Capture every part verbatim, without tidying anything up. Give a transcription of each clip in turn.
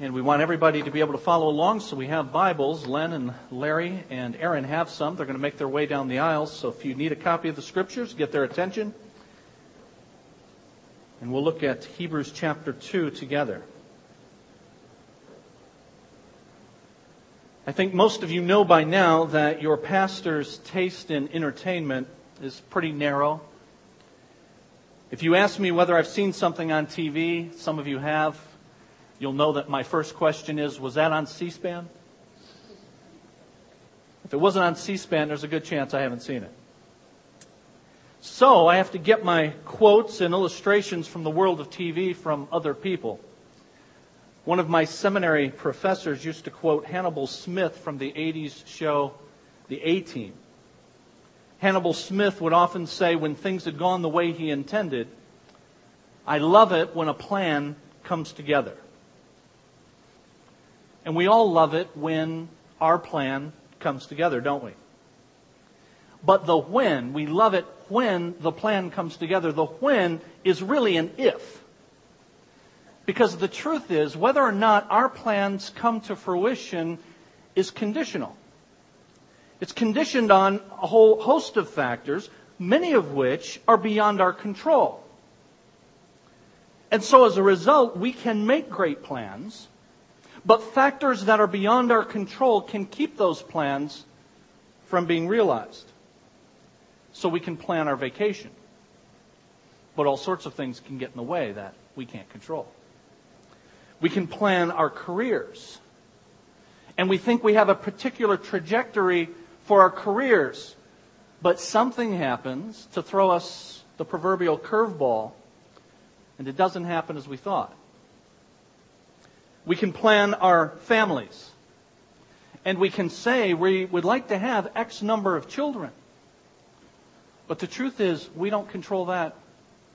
And we want everybody to be able to follow along, so we have Bibles. Len and Larry and Aaron have some. They're going to make their way down the aisles, so if you need a copy of the Scriptures, get their attention. And we'll look at Hebrews chapter two together. I think most of you know by now that your pastor's taste in entertainment is pretty narrow. If you ask me whether I've seen something on T V, some of you have, you'll know that my first question is, was that on C-SPAN? If it wasn't on C-SPAN, there's a good chance I haven't seen it. So I have to get my quotes and illustrations from the world of T V from other people. One of my seminary professors used to quote Hannibal Smith from the eighties show, The A-Team. Hannibal Smith would often say when things had gone the way he intended, "I love it when a plan comes together." And we all love it when our plan comes together, don't we? But the when, we love it when the plan comes together. The when is really an if. Because the truth is, whether or not our plans come to fruition is conditional. It's conditioned on a whole host of factors, many of which are beyond our control. And so as a result, we can make great plans, but factors that are beyond our control can keep those plans from being realized. So we can plan our vacation, but all sorts of things can get in the way that we can't control. We can plan our careers, and we think we have a particular trajectory for our careers, but something happens to throw us the proverbial curveball, and it doesn't happen as we thought. We can plan our families, and we can say we would like to have X number of children. But the truth is, we don't control that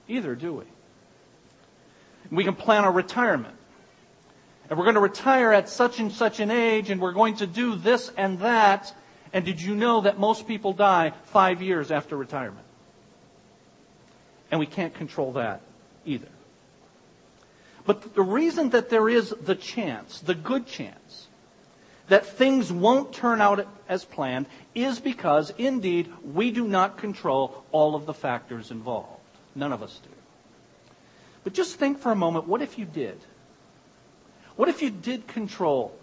either, do we? We can plan our retirement. And we're going to retire at such and such an age, and we're going to do this and that. And did you know that most people die five years after retirement? And we can't control that either. But the reason that there is the chance, the good chance, that things won't turn out as planned is because, indeed, we do not control all of the factors involved. None of us do. But just think for a moment, what if you did? What if you did control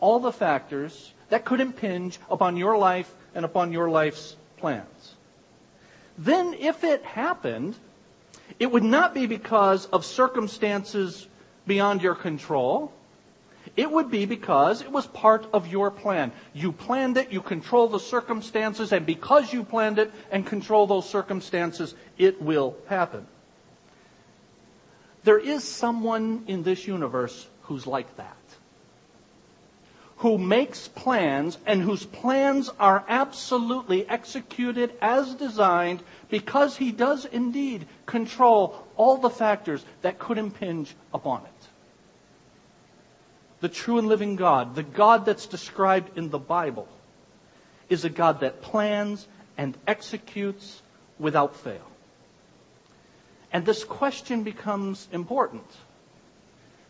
all the factors that could impinge upon your life and upon your life's plans? Then, if it happened, it would not be because of circumstances beyond your control. It would be because it was part of your plan. You planned it, you control the circumstances, and because you planned it and control those circumstances, it will happen. There is someone in this universe who's like that, who makes plans and whose plans are absolutely executed as designed because he does indeed control all the factors that could impinge upon it. The true and living God, the God that's described in the Bible, is a God that plans and executes without fail. And this question becomes important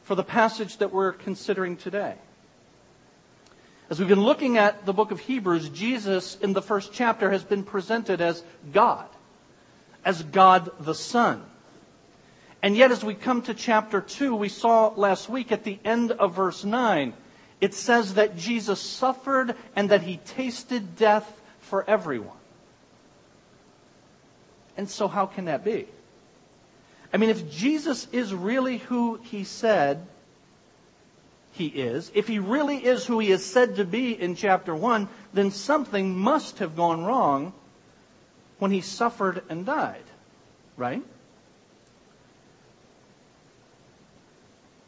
for the passage that we're considering today. As we've been looking at the book of Hebrews, Jesus in the first chapter has been presented as God, as God the Son. And yet as we come to chapter two, we saw last week at the end of verse nine, it says that Jesus suffered and that he tasted death for everyone. And so how can that be? I mean, if Jesus is really who he said he is, if he really is who he is said to be in chapter one, then something must have gone wrong when he suffered and died, right?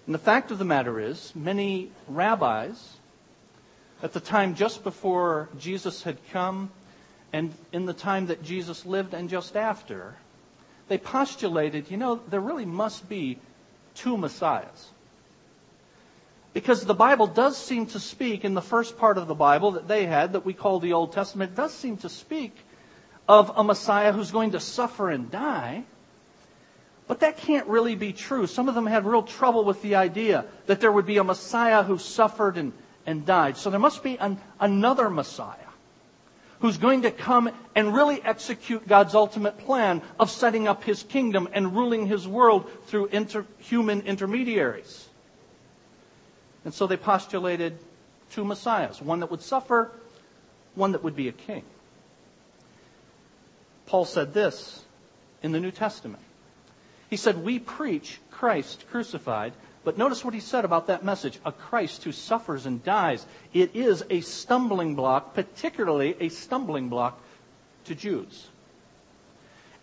And the fact of the matter is, many rabbis at the time just before Jesus had come and in the time that Jesus lived and just after, they postulated, you know, there really must be two messiahs. Because the Bible does seem to speak in the first part of the Bible that they had, that we call the Old Testament, does seem to speak of a messiah who's going to suffer and die. But that can't really be true. Some of them had real trouble with the idea that there would be a Messiah who suffered and, and died. So there must be an, another Messiah who's going to come and really execute God's ultimate plan of setting up his kingdom and ruling his world through inter, human intermediaries. And so they postulated two Messiahs, one that would suffer, one that would be a king. Paul said this in the New Testament. He said, we preach Christ crucified, but notice what he said about that message, a Christ who suffers and dies. It is a stumbling block, particularly a stumbling block to Jews.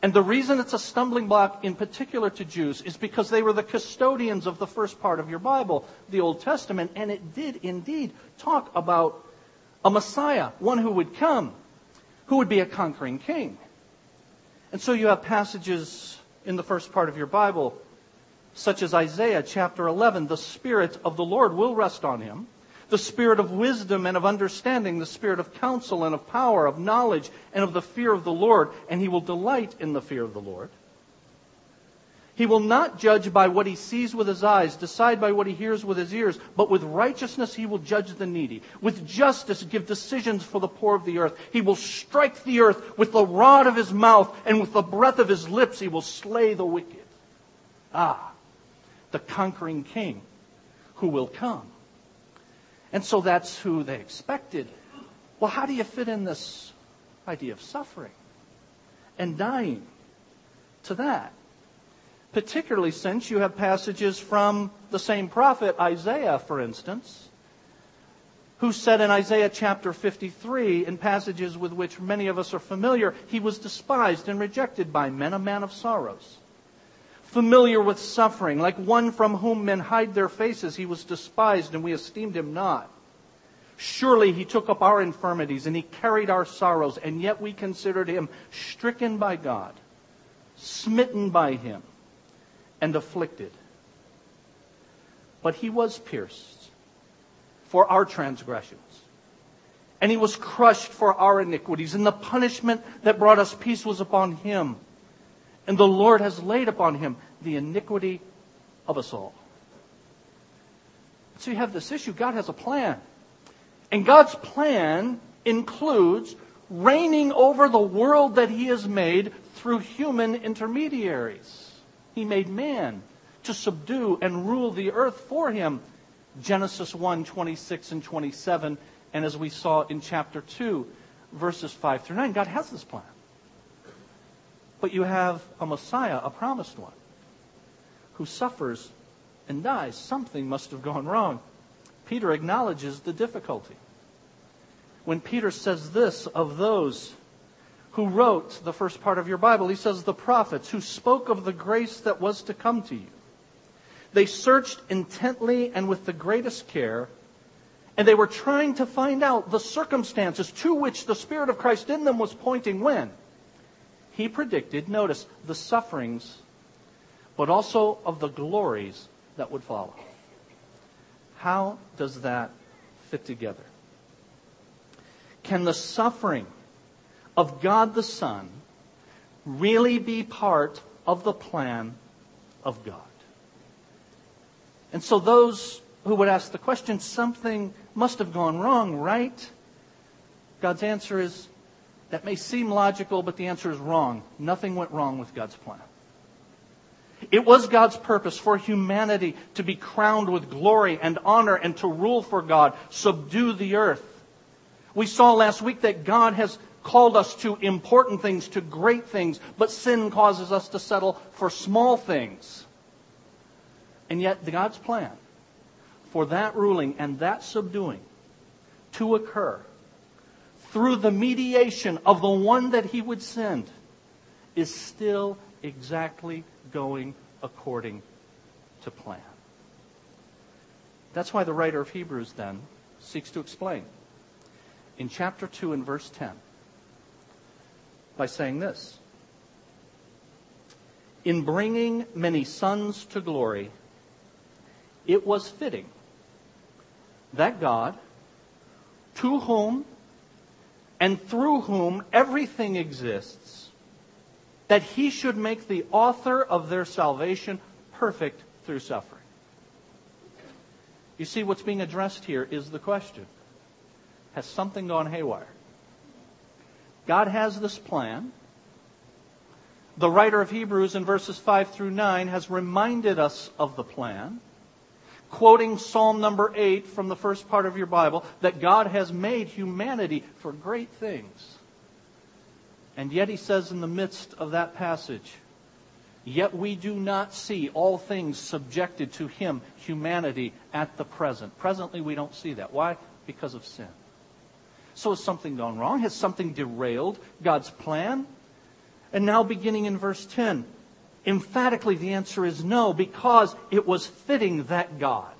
And the reason it's a stumbling block in particular to Jews is because they were the custodians of the first part of your Bible, the Old Testament, and it did indeed talk about a Messiah, one who would come, who would be a conquering king. And so you have passages in the first part of your Bible, such as Isaiah chapter eleven, the Spirit of the Lord will rest on him, the Spirit of wisdom and of understanding, the Spirit of counsel and of power, of knowledge and of the fear of the Lord, and he will delight in the fear of the Lord. He will not judge by what he sees with his eyes, decide by what he hears with his ears, but with righteousness he will judge the needy. With justice give decisions for the poor of the earth. He will strike the earth with the rod of his mouth, and with the breath of his lips he will slay the wicked. Ah, the conquering king who will come. And so that's who they expected. Well, how do you fit in this idea of suffering and dying to that? Particularly since you have passages from the same prophet, Isaiah, for instance, who said in Isaiah chapter fifty-three, in passages with which many of us are familiar, he was despised and rejected by men, a man of sorrows. Familiar with suffering, like one from whom men hide their faces, he was despised and we esteemed him not. Surely he took up our infirmities and he carried our sorrows, and yet we considered him stricken by God, smitten by him, and afflicted. But he was pierced for our transgressions, and he was crushed for our iniquities, and the punishment that brought us peace was upon him, and the Lord has laid upon him the iniquity of us all. So you have this issue. God has a plan, and God's plan includes reigning over the world that he has made through human intermediaries. He made man to subdue and rule the earth for him. Genesis one, twenty-six and twenty-seven, and as we saw in chapter two, verses five through nine, God has this plan. But you have a Messiah, a promised one, who suffers and dies. Something must have gone wrong. Peter acknowledges the difficulty when Peter says this of those who wrote the first part of your Bible. He says, the prophets who spoke of the grace that was to come to you. They searched intently and with the greatest care, and they were trying to find out the circumstances to which the Spirit of Christ in them was pointing when he predicted, notice, the sufferings, but also of the glories that would follow. How does that fit together? Can the suffering of God the Son really be part of the plan of God? And so those who would ask the question, something must have gone wrong, right? God's answer is, that may seem logical, but the answer is wrong. Nothing went wrong with God's plan. It was God's purpose for humanity to be crowned with glory and honor and to rule for God, subdue the earth. We saw last week that God has called us to important things, to great things, but sin causes us to settle for small things. And yet God's plan for that ruling and that subduing to occur through the mediation of the one that he would send is still exactly going according to plan. That's why the writer of Hebrews then seeks to explain in chapter two and verse ten. By saying this, in bringing many sons to glory, it was fitting that God, to whom and through whom everything exists, that he should make the author of their salvation perfect through suffering. You see, what's being addressed here is the question. Has something gone haywire? God has this plan. The writer of Hebrews in verses five through nine has reminded us of the plan, quoting Psalm number eight from the first part of your Bible, that God has made humanity for great things. And yet he says in the midst of that passage, yet we do not see all things subjected to him, humanity, at the present. Presently we don't see that. Why? Because of sin. So has something gone wrong? Has something derailed God's plan? And now beginning in verse ten, emphatically the answer is no, because it was fitting that God,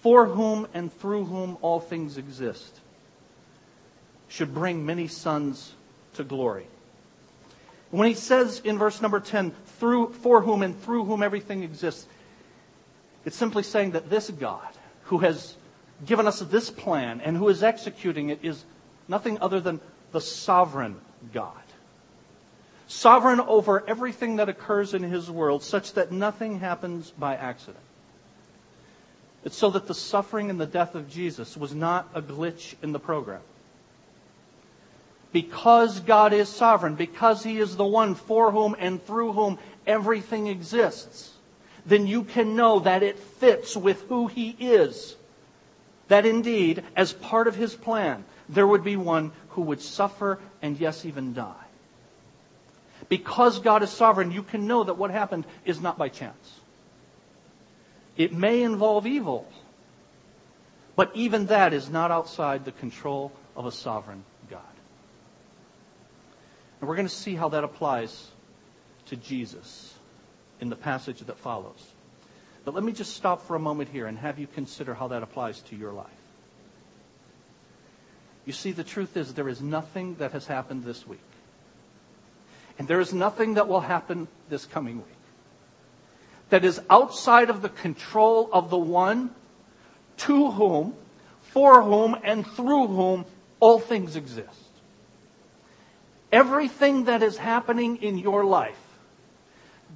for whom and through whom all things exist, should bring many sons to glory. When he says in verse number ten, through, for whom and through whom everything exists, it's simply saying that this God, who has given us this plan and who is executing it, is nothing other than the sovereign God. Sovereign over everything that occurs in his world, such that nothing happens by accident. It's so that the suffering and the death of Jesus was not a glitch in the program. Because God is sovereign, because he is the one for whom and through whom everything exists, then you can know that it fits with who he is. That indeed, as part of his plan, there would be one who would suffer and, yes, even die. Because God is sovereign, you can know that what happened is not by chance. It may involve evil, but even that is not outside the control of a sovereign God. And we're going to see how that applies to Jesus in the passage that follows. But let me just stop for a moment here and have you consider how that applies to your life. You see, the truth is there is nothing that has happened this week. And there is nothing that will happen this coming week that is outside of the control of the one to whom, for whom, and through whom all things exist. Everything that is happening in your life,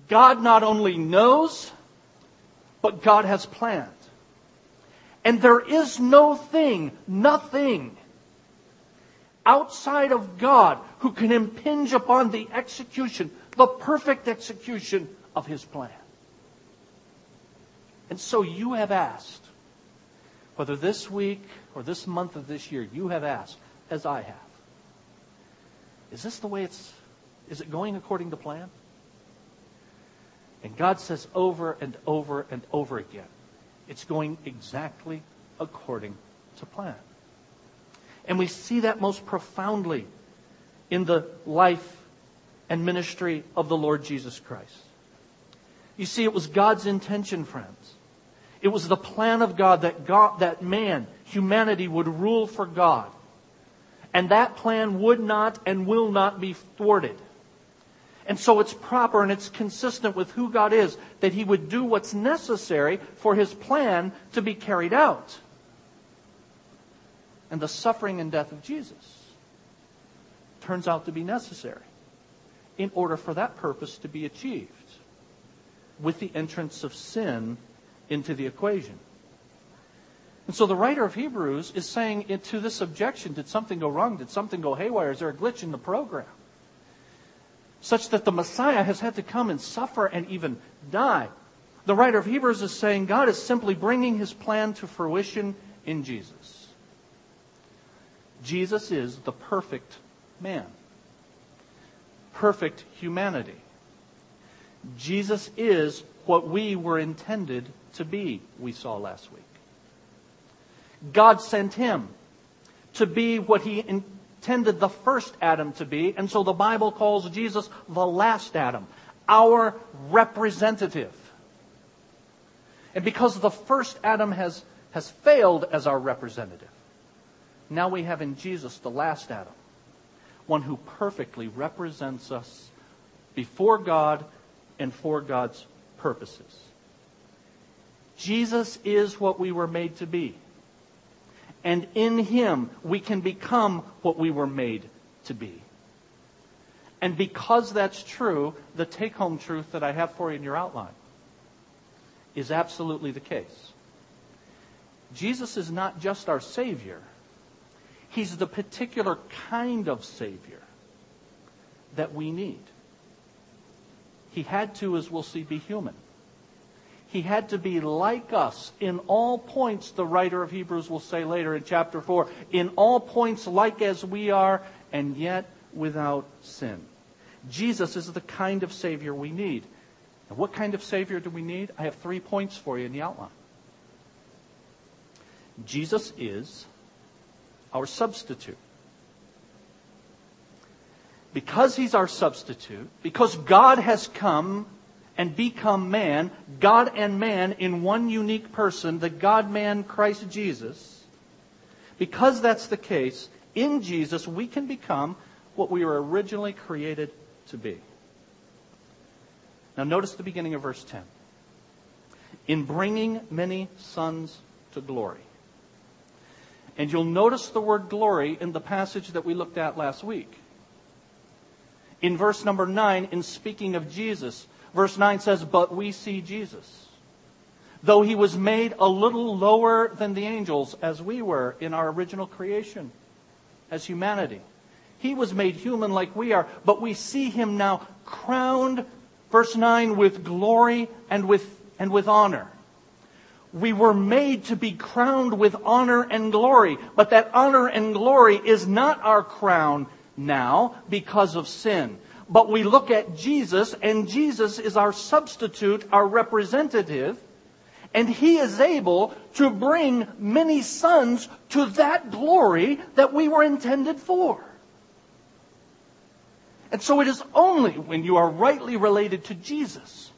God not only knows, but God has planned. And there is no thing, nothing, outside of God who can impinge upon the execution, the perfect execution of his plan. And so you have asked, whether this week or this month of this year, you have asked, as I have, is this the way it's, is it going according to plan? And God says over and over and over again, it's going exactly according to plan. And we see that most profoundly in the life and ministry of the Lord Jesus Christ. You see, it was God's intention, friends. It was the plan of God that God, that man, humanity, would rule for God. And that plan would not and will not be thwarted. And so it's proper and it's consistent with who God is that he would do what's necessary for his plan to be carried out. And the suffering and death of Jesus turns out to be necessary in order for that purpose to be achieved with the entrance of sin into the equation. And so the writer of Hebrews is saying to this objection, did something go wrong? Did something go haywire? Is there a glitch in the program? Such that the Messiah has had to come and suffer and even die. The writer of Hebrews is saying God is simply bringing his plan to fruition in Jesus. Jesus is the perfect man, perfect humanity. Jesus is what we were intended to be, we saw last week. God sent him to be what he intended the first Adam to be, and so the Bible calls Jesus the last Adam, our representative. And because the first Adam has, has failed as our representative, now we have in Jesus the last Adam, one who perfectly represents us before God and for God's purposes. Jesus is what we were made to be. And in him we can become what we were made to be. And because that's true, the take-home truth that I have for you in your outline is absolutely the case. Jesus is not just our Savior. He's the particular kind of Savior that we need. He had to, as we'll see, be human. He had to be like us in all points, the writer of Hebrews will say later in chapter four, in all points like as we are, and yet without sin. Jesus is the kind of Savior we need. And what kind of Savior do we need? I have three points for you in the outline. Jesus is our substitute. Because he's our substitute, because God has come and become man, God and man in one unique person, the God-man Christ Jesus, because that's the case, in Jesus we can become what we were originally created to be. Now notice the beginning of verse ten. In bringing many sons to glory. And you'll notice the word glory in the passage that we looked at last week. In verse number nine, in speaking of Jesus, verse nine says, but we see Jesus. Though he was made a little lower than the angels, as we were in our original creation, as humanity. He was made human like we are, but we see him now crowned, verse nine, with glory and with, and with honor. We were made to be crowned with honor and glory, but that honor and glory is not our crown now because of sin. But we look at Jesus, and Jesus is our substitute, our representative, and he is able to bring many sons to that glory that we were intended for. And so it is only when you are rightly related to Jesus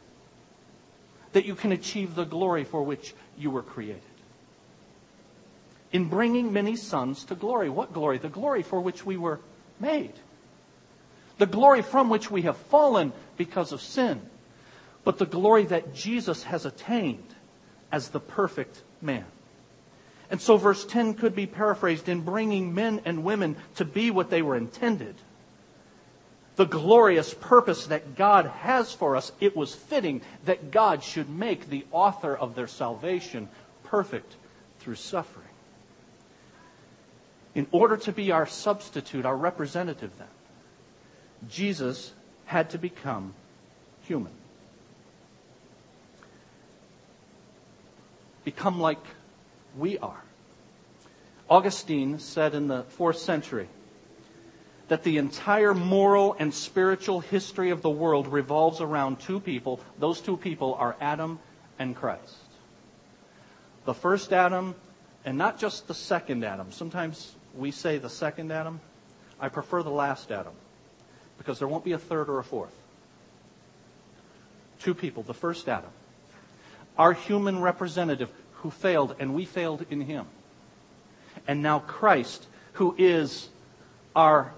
that you can achieve the glory for which you were created. In bringing many sons to glory. What glory? The glory for which we were made. The glory from which we have fallen because of sin, but the glory that Jesus has attained as the perfect man. And so verse ten could be paraphrased in bringing men and women to be what they were intended. The glorious purpose that God has for us, it was fitting that God should make the author of their salvation perfect through suffering. In order to be our substitute, our representative then, Jesus had to become human. Become like we are. Augustine said in the fourth century that the entire moral and spiritual history of the world revolves around two people. Those two people are Adam and Christ. The first Adam, and not just the second Adam. Sometimes we say the second Adam. I prefer the last Adam, because there won't be a third or a fourth. Two people, the first Adam, our human representative who failed, and we failed in him. And now Christ, who is our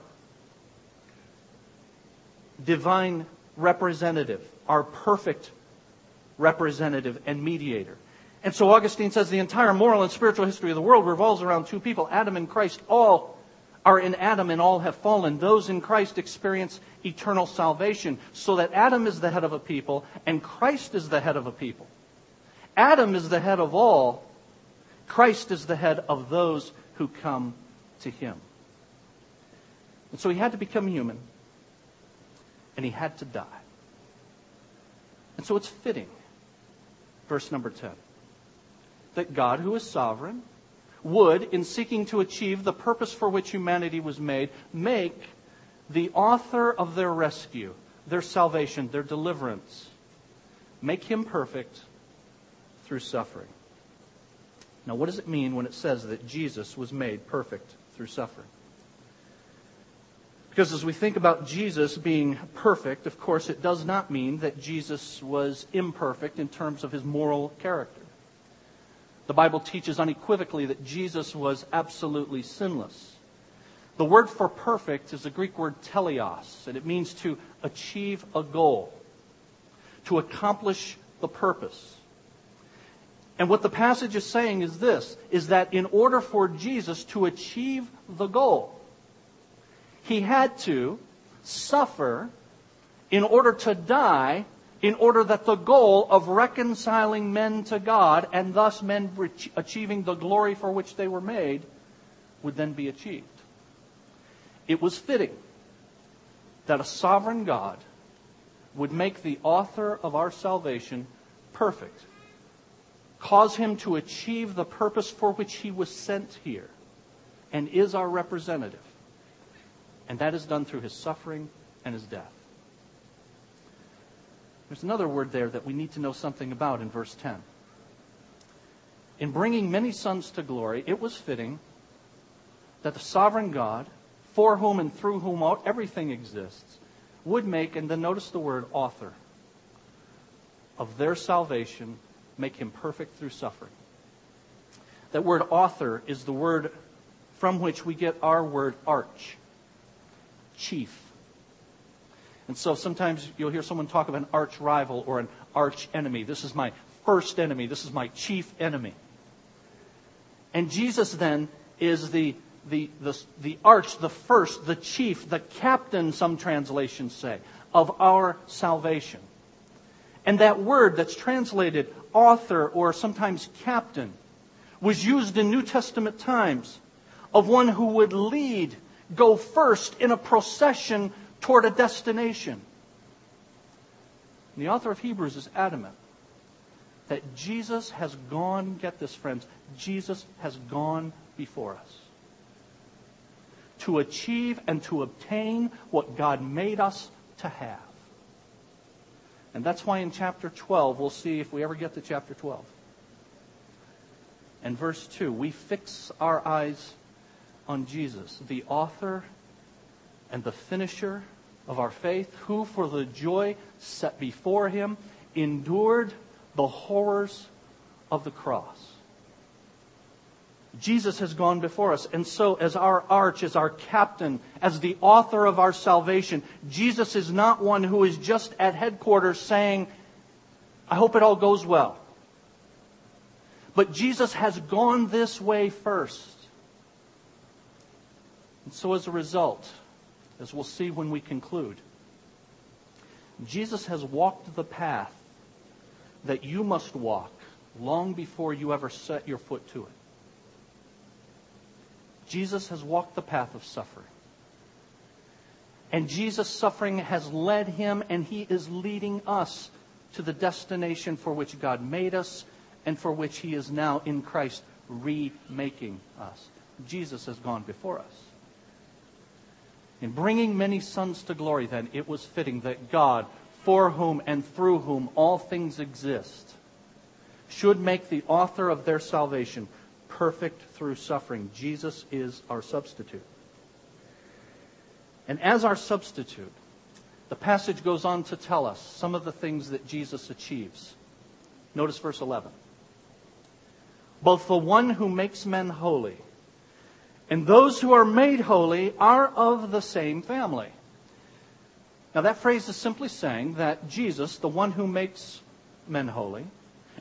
divine representative, our perfect representative and mediator. And so Augustine says the entire moral and spiritual history of the world revolves around two people, Adam and Christ. All are in Adam and all have fallen. Those in Christ experience eternal salvation. So that Adam is the head of a people and Christ is the head of a people. Adam is the head of all. Christ is the head of those who come to him. And so he had to become human and he had to die. And so it's fitting, verse number ten, that God, who is sovereign, would, in seeking to achieve the purpose for which humanity was made, make the author of their rescue, their salvation, their deliverance, make him perfect through suffering. Now, what does it mean when it says that Jesus was made perfect through suffering? Because as we think about Jesus being perfect, of course, it does not mean that Jesus was imperfect in terms of his moral character. The Bible teaches unequivocally that Jesus was absolutely sinless. The word for perfect is the Greek word teleos, and it means to achieve a goal, to accomplish the purpose. And what the passage is saying is this, is that in order for Jesus to achieve the goal, he had to suffer in order to die, in order that the goal of reconciling men to God and thus men re- achieving the glory for which they were made would then be achieved. It was fitting that a sovereign God would make the author of our salvation perfect, cause him to achieve the purpose for which he was sent here and is our representative. And that is done through his suffering and his death. There's another word there that we need to know something about in verse ten. In bringing many sons to glory, it was fitting that the sovereign God, for whom and through whom all, everything exists, would make, and then notice the word author, of their salvation, make him perfect through suffering. That word author is the word from which we get our word arch, chief. And so sometimes you'll hear someone talk of an arch rival or an arch enemy. This is my first enemy. This is my chief enemy. And Jesus then is the the the, the arch, the first, the chief, the captain, some translations say, of our salvation. And that word that's translated author or sometimes captain was used in New Testament times of one who would lead, go first in a procession toward a destination. And the author of Hebrews is adamant that Jesus has gone, get this friends, Jesus has gone before us to achieve and to obtain what God made us to have. And that's why in chapter twelve, we'll see if we ever get to chapter twelve. And verse two, we fix our eyes on Jesus, the author and the finisher of our faith, who for the joy set before him endured the horrors of the cross. Jesus has gone before us, and so as our arch, as our captain, as the author of our salvation, Jesus is not one who is just at headquarters saying, I hope it all goes well. But Jesus has gone this way first. And so as a result, as we'll see when we conclude, Jesus has walked the path that you must walk long before you ever set your foot to it. Jesus has walked the path of suffering. And Jesus' suffering has led him, and he is leading us to the destination for which God made us and for which he is now in Christ remaking us. Jesus has gone before us. In bringing many sons to glory, then, it was fitting that God, for whom and through whom all things exist, should make the author of their salvation perfect through suffering. Jesus is our substitute. And as our substitute, the passage goes on to tell us some of the things that Jesus achieves. Notice verse eleven. Both the one who makes men holy and those who are made holy are of the same family. Now that phrase is simply saying that Jesus, the one who makes men holy,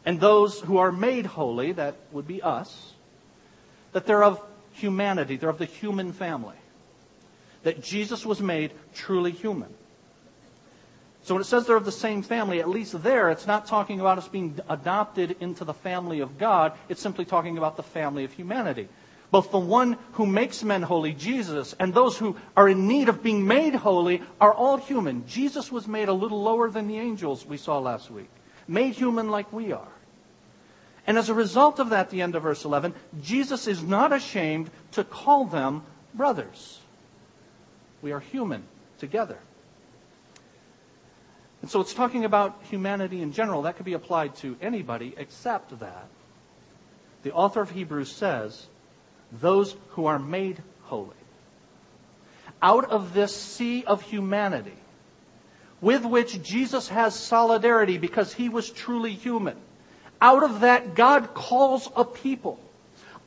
and those who are made holy, that would be us, that they're of humanity, they're of the human family. That Jesus was made truly human. So when it says they're of the same family, at least there, it's not talking about us being adopted into the family of God. It's simply talking about the family of humanity. Both the one who makes men holy, Jesus, and those who are in need of being made holy are all human. Jesus was made a little lower than the angels we saw last week, made human like we are. And as a result of that, the end of verse eleven, Jesus is not ashamed to call them brothers. We are human together. And so it's talking about humanity in general. That could be applied to anybody except that. The author of Hebrews says, those who are made holy. Out of this sea of humanity, with which Jesus has solidarity because he was truly human, out of that God calls a people,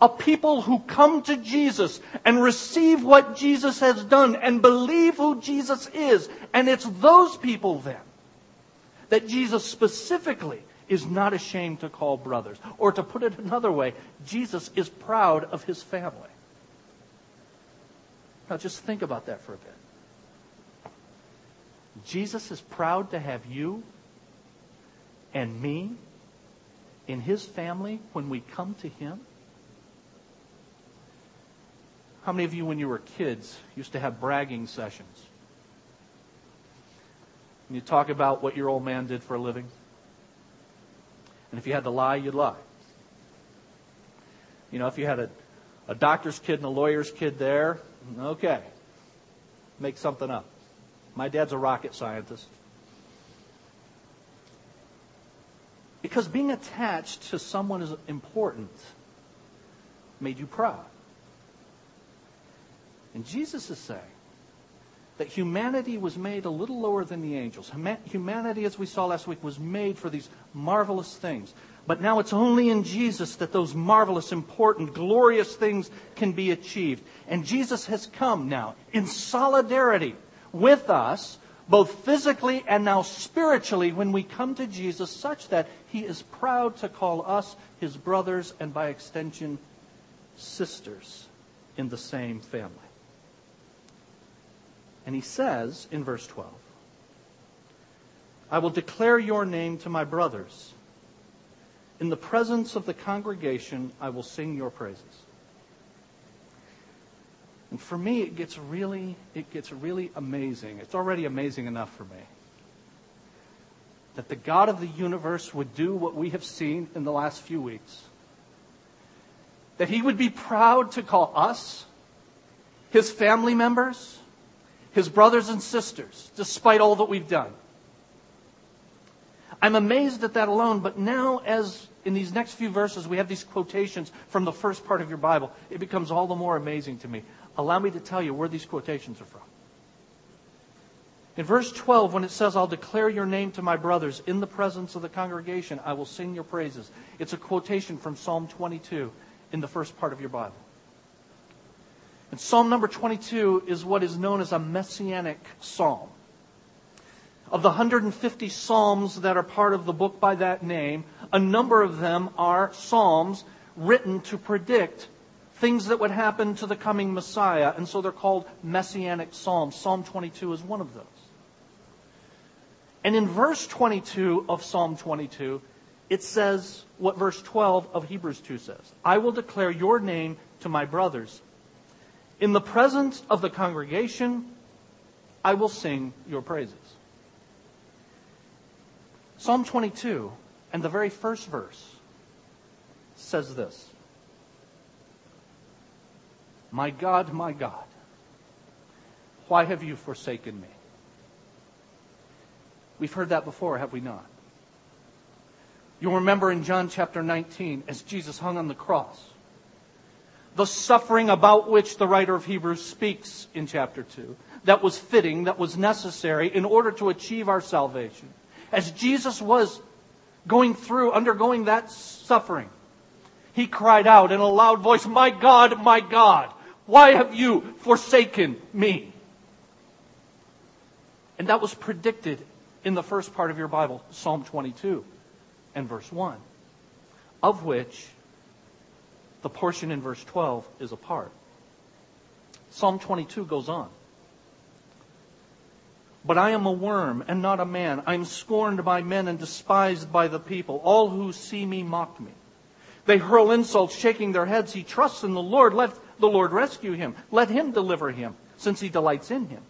a people who come to Jesus and receive what Jesus has done and believe who Jesus is. And it's those people then that Jesus specifically is not ashamed to call brothers. Or to put it another way, Jesus is proud of his family. Now just think about that for a bit. Jesus is proud to have you and me in his family when we come to him. How many of you, when you were kids, used to have bragging sessions? And you talk about what your old man did for a living. And if you had to lie, you'd lie. You know, if you had a, a doctor's kid and a lawyer's kid there, okay, make something up. My dad's a rocket scientist. Because being attached to someone is important, made you proud. And Jesus is saying that humanity was made a little lower than the angels. Humanity, as we saw last week, was made for these marvelous things. But now it's only in Jesus that those marvelous, important, glorious things can be achieved. And Jesus has come now in solidarity with us, both physically and now spiritually, when we come to Jesus, such that he is proud to call us his brothers and, by extension, sisters in the same family. And he says in verse twelve, I will declare your name to my brothers. In the presence of the congregation, I will sing your praises. And for me, it gets really, it gets really amazing. It's already amazing enough for me that the God of the universe would do what we have seen in the last few weeks. That he would be proud to call us, his family members, his brothers and sisters, despite all that we've done. I'm amazed at that alone, but now as in these next few verses we have these quotations from the first part of your Bible, it becomes all the more amazing to me. Allow me to tell you where these quotations are from. In verse twelve, when it says, I'll declare your name to my brothers, in the presence of the congregation, I will sing your praises. It's a quotation from Psalm twenty-two in the first part of your Bible. And Psalm number twenty-two is what is known as a messianic psalm. Of the one hundred fifty psalms that are part of the book by that name, a number of them are psalms written to predict things that would happen to the coming Messiah, and so they're called messianic psalms. Psalm twenty-two is one of those. And in verse twenty-two of Psalm twenty-two, it says what verse twelve of Hebrews two says, I will declare your name to my brothers. In the presence of the congregation, I will sing your praises. Psalm twenty-two and the very first verse says this. My God, my God, why have you forsaken me? We've heard that before, have we not? You'll remember in John chapter nineteen, as Jesus hung on the cross, the suffering about which the writer of Hebrews speaks in chapter two, that was fitting, that was necessary in order to achieve our salvation. As Jesus was going through, undergoing that suffering, he cried out in a loud voice, My God, my God, why have you forsaken me? And that was predicted in the first part of your Bible, Psalm twenty-two and verse one, of which the portion in verse twelve is a part. Psalm twenty-two goes on. But I am a worm and not a man. I am scorned by men and despised by the people. All who see me mock me. They hurl insults, shaking their heads. He trusts in the Lord. Let the Lord rescue him. Let him deliver him, since he delights in him.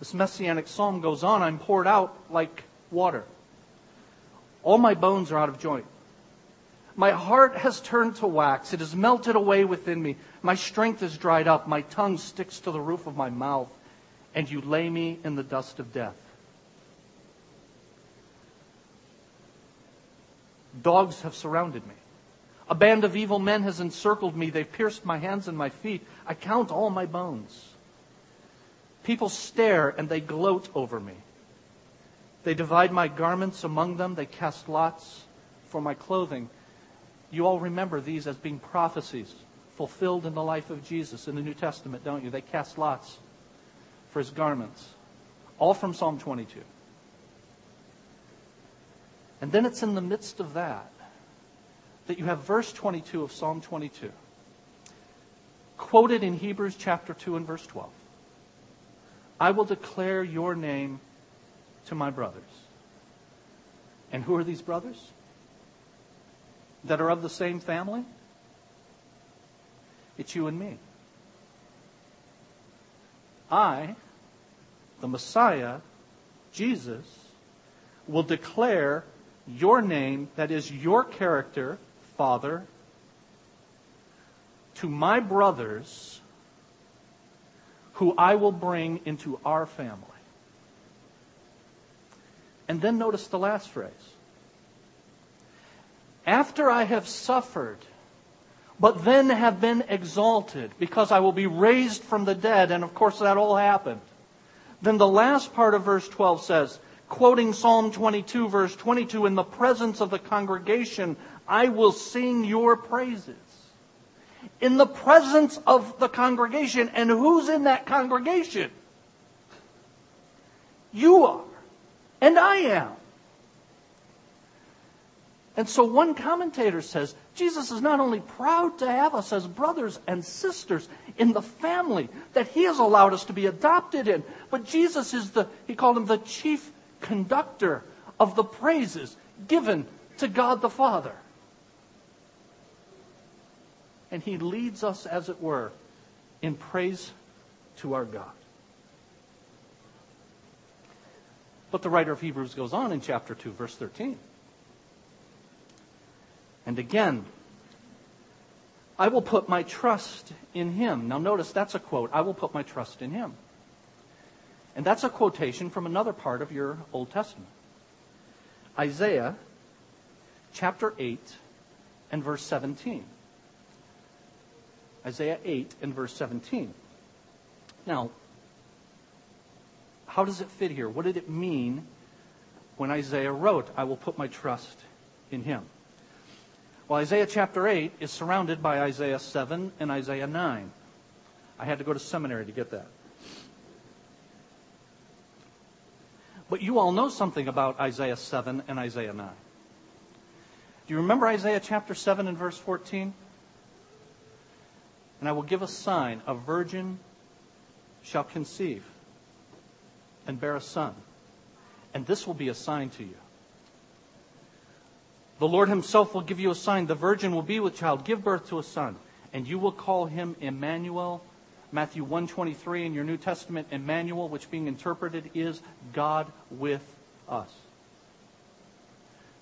This messianic psalm goes on. I'm poured out like water. All my bones are out of joint. My heart has turned to wax. It has melted away within me. My strength is dried up. My tongue sticks to the roof of my mouth. And you lay me in the dust of death. Dogs have surrounded me. A band of evil men has encircled me. They've pierced my hands and my feet. I count all my bones. People stare and they gloat over me. They divide my garments among them. They cast lots for my clothing. You all remember these as being prophecies fulfilled in the life of Jesus in the New Testament, don't you? They cast lots for his garments, all from Psalm twenty-two. And then it's in the midst of that that you have verse twenty-two of Psalm twenty-two, quoted in Hebrews chapter two and verse twelve. I will declare your name to my brothers. And who are these brothers? That are of the same family? It's you and me. I, the Messiah, Jesus, will declare your name, that is your character, Father, to my brothers, who I will bring into our family. And then notice the last phrase. After I have suffered, but then have been exalted, because I will be raised from the dead. And of course that all happened. Then the last part of verse twelve says, quoting Psalm twenty-two, verse twenty-two, in the presence of the congregation, I will sing your praises. In the presence of the congregation. And who's in that congregation? You are. And I am. And so one commentator says, Jesus is not only proud to have us as brothers and sisters in the family that He has allowed us to be adopted in, but Jesus is the, he called Him the chief conductor of the praises given to God the Father. And He leads us, as it were, in praise to our God. But the writer of Hebrews goes on in chapter two, verse thirteen. And again, I will put my trust in Him. Now notice that's a quote. I will put my trust in Him. And that's a quotation from another part of your Old Testament. Isaiah chapter eight and verse seventeen. Isaiah eight and verse seventeen. Now, how does it fit here? What did it mean when Isaiah wrote, I will put my trust in Him? Well, Isaiah chapter eight is surrounded by Isaiah seven and Isaiah nine. I had to go to seminary to get that. But you all know something about Isaiah seven and Isaiah nine. Do you remember Isaiah chapter seven and verse fourteen? And I will give a sign, a virgin shall conceive and bear a son. And this will be a sign to you. The Lord Himself will give you a sign. The virgin will be with child, give birth to a son. And you will call Him Emmanuel. Matthew one twenty-three in your New Testament, Emmanuel, which being interpreted is God with us.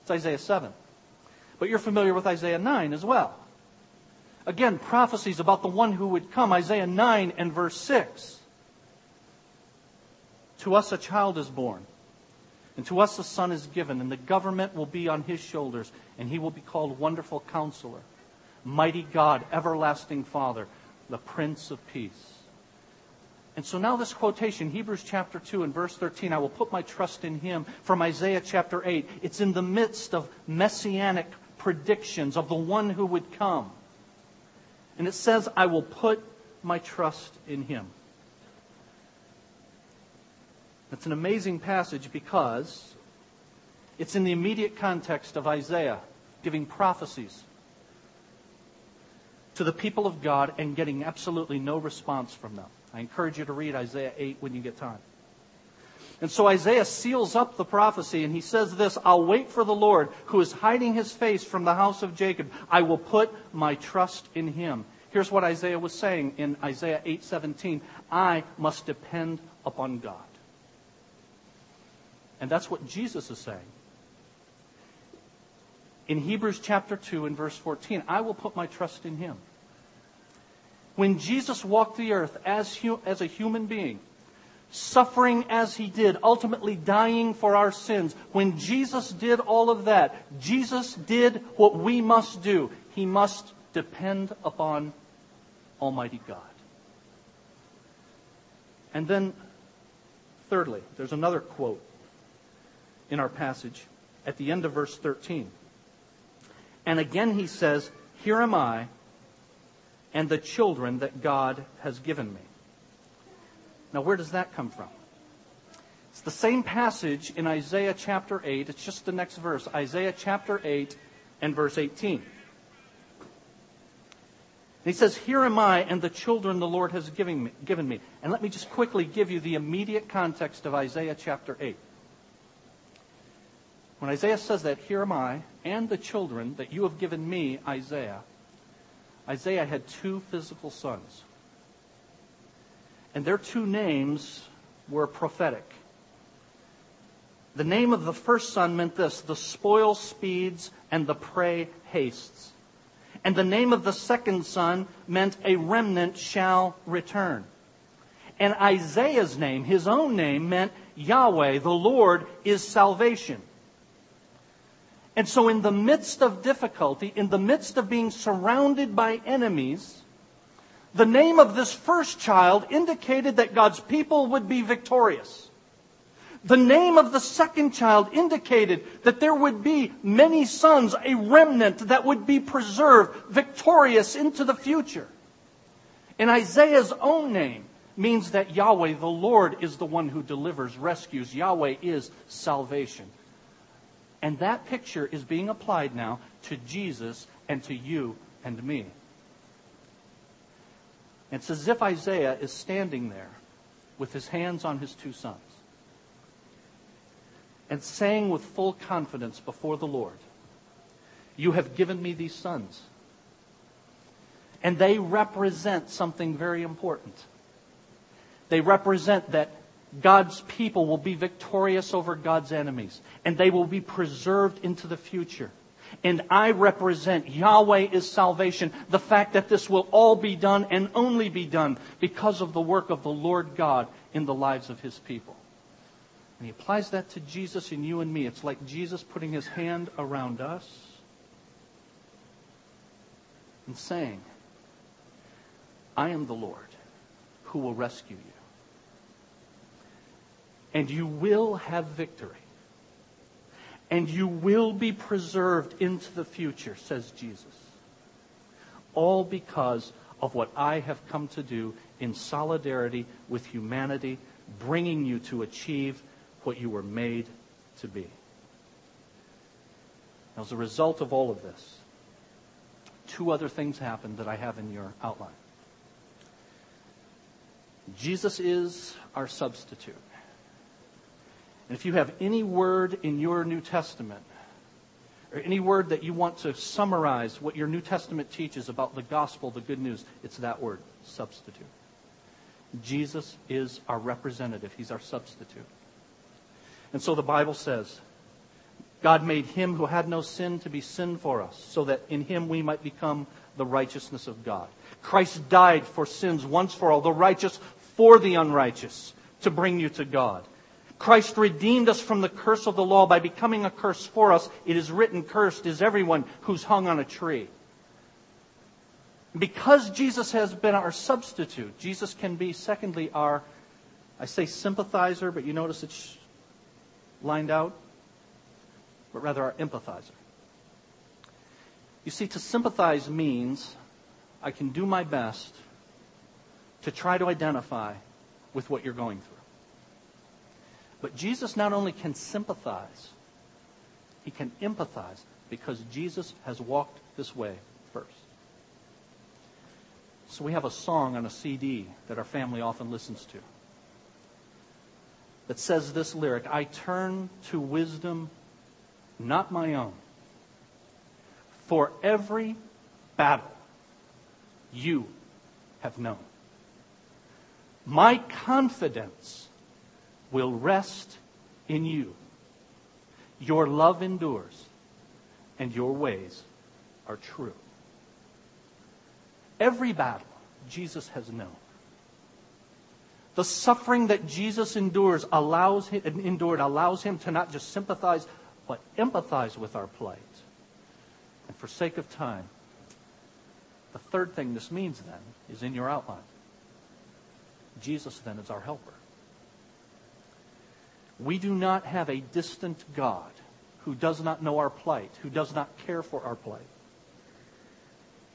It's Isaiah seven. But you're familiar with Isaiah nine as well. Again, prophecies about the one who would come. Isaiah nine and verse six. To us a child is born, and to us a son is given, and the government will be on His shoulders, and He will be called Wonderful Counselor, Mighty God, Everlasting Father, the Prince of Peace. And so now this quotation, Hebrews chapter two and verse thirteen, I will put my trust in Him, from Isaiah chapter eight. It's in the midst of messianic predictions of the one who would come. And it says, I will put my trust in Him. That's an amazing passage because it's in the immediate context of Isaiah giving prophecies to the people of God and getting absolutely no response from them. I encourage you to read Isaiah eight when you get time. And so Isaiah seals up the prophecy and he says this, I'll wait for the Lord who is hiding His face from the house of Jacob. I will put my trust in Him. Here's what Isaiah was saying in Isaiah eight seventeen. I must depend upon God. And that's what Jesus is saying. In Hebrews chapter two and verse fourteen, I will put my trust in Him. When Jesus walked the earth as, hu- as a human being, suffering as He did, ultimately dying for our sins, when Jesus did all of that, Jesus did what we must do. He must depend upon Almighty God. And then, thirdly, there's another quote in our passage at the end of verse thirteen. And again He says, here am I and the children that God has given me. Now where does that come from? It's the same passage in Isaiah chapter eight. It's just the next verse. Isaiah chapter eight and verse eighteen. He says, here am I and the children the Lord has given me, given me. And let me just quickly give you the immediate context of Isaiah chapter eight. When Isaiah says that, here am I and the children that you have given me, Isaiah, Isaiah had two physical sons. And their two names were prophetic. The name of the first son meant this: the spoil speeds and the prey hastes. And the name of the second son meant a remnant shall return. And Isaiah's name, his own name, meant Yahweh, the Lord, is salvation. And so in the midst of difficulty, in the midst of being surrounded by enemies, the name of this first child indicated that God's people would be victorious. The name of the second child indicated that there would be many sons, a remnant that would be preserved, victorious into the future. And Isaiah's own name means that Yahweh, the Lord, is the one who delivers, rescues. Yahweh is salvation. And that picture is being applied now to Jesus and to you and me. It's as if Isaiah is standing there with his hands on his two sons and saying with full confidence before the Lord, you have given me these sons. And they represent something very important. They represent that God's people will be victorious over God's enemies, and they will be preserved into the future. And I represent Yahweh is salvation, the fact that this will all be done and only be done because of the work of the Lord God in the lives of His people. And He applies that to Jesus and you and me. It's like Jesus putting His hand around us and saying, I am the Lord who will rescue you. And you will have victory. And you will be preserved into the future, says Jesus. All because of what I have come to do in solidarity with humanity, bringing you to achieve what you were made to be. Now, as a result of all of this, two other things happened that I have in your outline. Jesus is our substitute. And if you have any word in your New Testament, or any word that you want to summarize what your New Testament teaches about the gospel, the good news, it's that word, substitute. Jesus is our representative. He's our substitute. And so the Bible says, God made Him who had no sin to be sin for us, so that in Him we might become the righteousness of God. Christ died for sins once for all, the righteous for the unrighteous, to bring you to God. Christ redeemed us from the curse of the law by becoming a curse for us. It is written, cursed is everyone who's hung on a tree. Because Jesus has been our substitute, Jesus can be, secondly, our, I say sympathizer, but you notice it's lined out, but rather our empathizer. You see, to sympathize means I can do my best to try to identify with what you're going through. But Jesus not only can sympathize, He can empathize because Jesus has walked this way first. So we have a song on a C D that our family often listens to that says this lyric, I turn to wisdom, not my own. For every battle you have known. My confidence will rest in you. Your love endures, and your ways are true. Every battle Jesus has known. The suffering that Jesus endures allows him, endured allows Him to not just sympathize, but empathize with our plight. And for sake of time, the third thing this means then is in your outline. Jesus then is our helper. We do not have a distant God who does not know our plight, who does not care for our plight.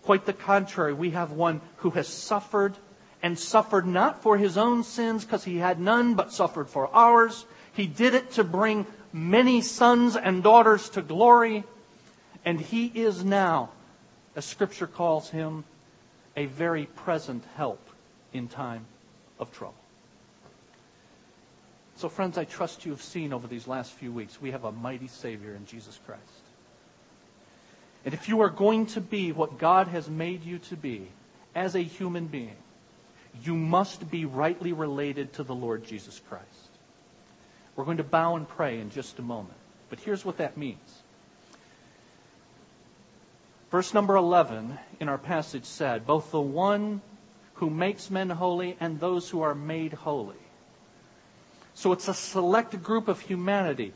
Quite the contrary, we have one who has suffered, and suffered not for His own sins because He had none, but suffered for ours. He did it to bring many sons and daughters to glory. And He is now, as Scripture calls Him, a very present help in time of trouble. So friends, I trust you have seen over these last few weeks, we have a mighty Savior in Jesus Christ. And if you are going to be what God has made you to be as a human being, you must be rightly related to the Lord Jesus Christ. We're going to bow and pray in just a moment. But here's what that means. Verse number eleven in our passage said, both the one who makes men holy and those who are made holy. So it's a select group of humanity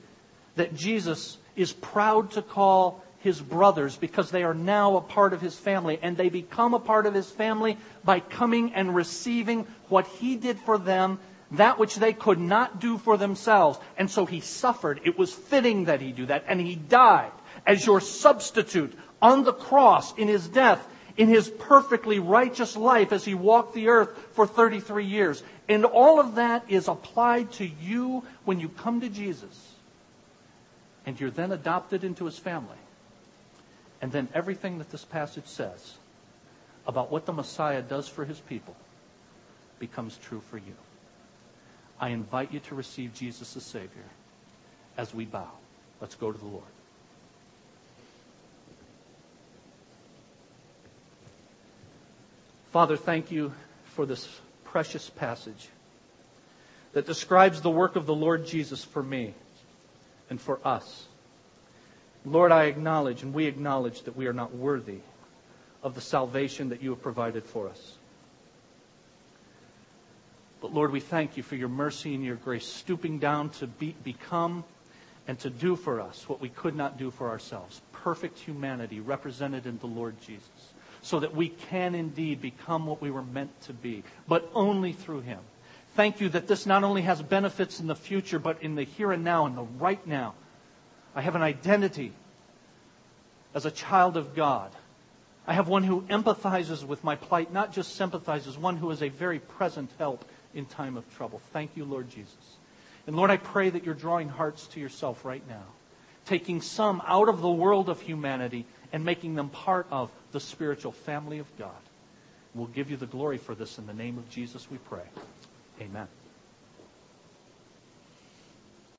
that Jesus is proud to call his brothers because they are now a part of his family. And they become a part of his family by coming and receiving what he did for them, that which they could not do for themselves. And so he suffered. It was fitting that he do that. And he died as your substitute on the cross in his death, in his perfectly righteous life as he walked the earth for thirty-three years. And all of that is applied to you when you come to Jesus. And you're then adopted into his family. And then everything that this passage says about what the Messiah does for his people becomes true for you. I invite you to receive Jesus as Savior as we bow. Let's go to the Lord. Father, thank you for this precious passage that describes the work of the Lord Jesus for me and for us. Lord, I acknowledge and we acknowledge that we are not worthy of the salvation that you have provided for us. But Lord, we thank you for your mercy and your grace, stooping down to be, become and to do for us what we could not do for ourselves. Perfect humanity represented in the Lord Jesus. So that we can indeed become what we were meant to be, but only through him. Thank you that this not only has benefits in the future, but in the here and now, in the right now. I have an identity as a child of God. I have one who empathizes with my plight, not just sympathizes, one who is a very present help in time of trouble. Thank you, Lord Jesus. And Lord, I pray that you're drawing hearts to yourself right now, taking some out of the world of humanity and making them part of the spiritual family of God. We'll give you the glory for this in the name of Jesus we pray. Amen.